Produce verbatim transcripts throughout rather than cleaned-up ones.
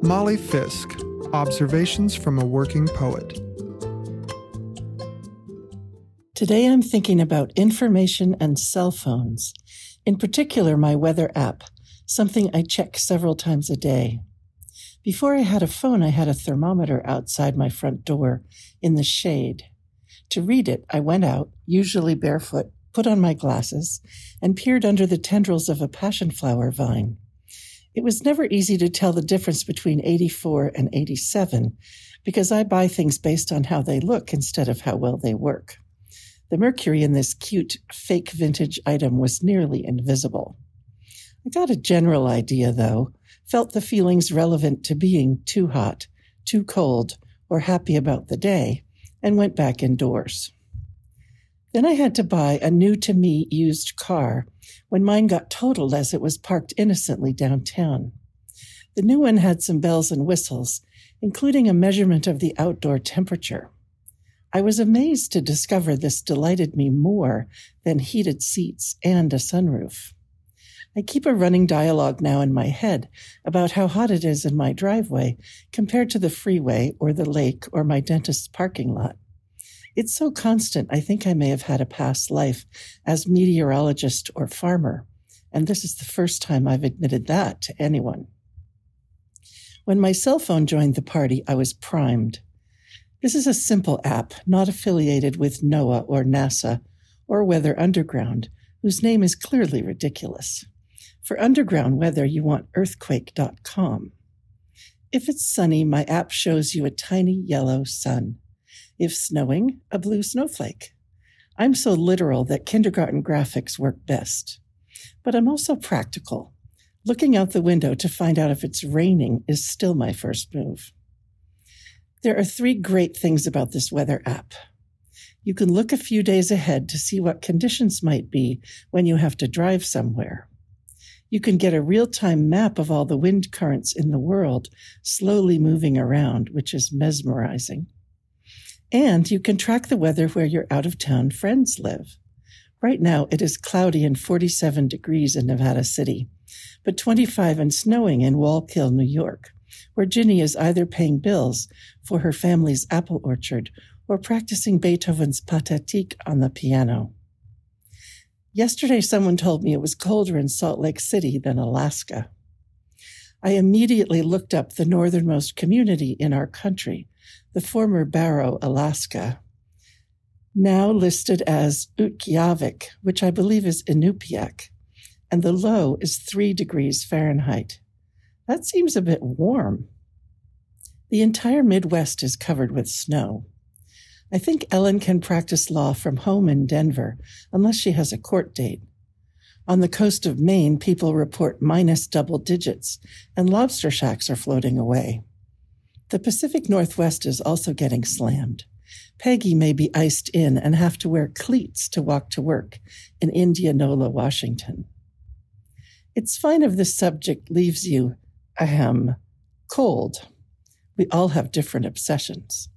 Molly Fisk, Observations from a Working Poet. Today I'm thinking about information and cell phones, in particular my weather app, something I check several times a day. Before I had a phone, I had a thermometer outside my front door in the shade. To read it, I went out, usually barefoot, put on my glasses, and peered under the tendrils of a passionflower vine. It was never easy to tell the difference between eighty-four and eighty-seven, because I buy things based on how they look instead of how well they work. The mercury in this cute, fake vintage item was nearly invisible. I got a general idea, though, felt the feelings relevant to being too hot, too cold, or happy about the day, and went back indoors. Then I had to buy a new-to-me used car when mine got totaled as it was parked innocently downtown. The new one had some bells and whistles, including a measurement of the outdoor temperature. I was amazed to discover this delighted me more than heated seats and a sunroof. I keep a running dialogue now in my head about how hot it is in my driveway compared to the freeway or the lake or my dentist's parking lot. It's so constant, I think I may have had a past life as meteorologist or farmer, and this is the first time I've admitted that to anyone. When my cell phone joined the party, I was primed. This is a simple app, not affiliated with NOAA or NASA or Weather Underground, whose name is clearly ridiculous. For underground weather, you want earthquake dot com. If it's sunny, my app shows you a tiny yellow sun. If snowing, a blue snowflake. I'm so literal that kindergarten graphics work best. But I'm also practical. Looking out the window to find out if it's raining is still my first move. There are three great things about this weather app. You can look a few days ahead to see what conditions might be when you have to drive somewhere. You can get a real-time map of all the wind currents in the world slowly moving around, which is mesmerizing. And you can track the weather where your out-of-town friends live. Right now, it is cloudy and forty-seven degrees in Nevada City, but twenty-five and snowing in Wallkill, New York, where Ginny is either paying bills for her family's apple orchard or practicing Beethoven's Pathétique on the piano. Yesterday, someone told me it was colder in Salt Lake City than Alaska. I immediately looked up the northernmost community in our country, the former Barrow, Alaska, now listed as Utkiavik, which I believe is Inupiaq, and the low is three degrees Fahrenheit. That seems a bit warm. The entire Midwest is covered with snow. I think Ellen can practice law from home in Denver, unless she has a court date. On the coast of Maine, people report minus double digits, and lobster shacks are floating away. The Pacific Northwest is also getting slammed. Peggy may be iced in and have to wear cleats to walk to work in Indianola, Washington. It's fine if this subject leaves you, ahem, cold. We all have different obsessions.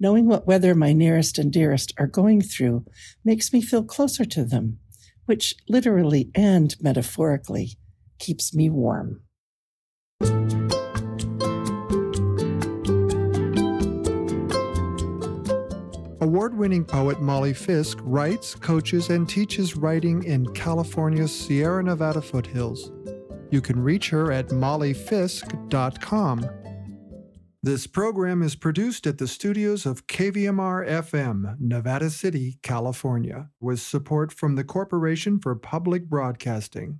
Knowing what weather my nearest and dearest are going through makes me feel closer to them, which literally and metaphorically keeps me warm. Award-winning poet Molly Fisk writes, coaches, and teaches writing in California's Sierra Nevada foothills. You can reach her at molly fisk dot com. This program is produced at the studios of K V M R F M, Nevada City, California, with support from the Corporation for Public Broadcasting.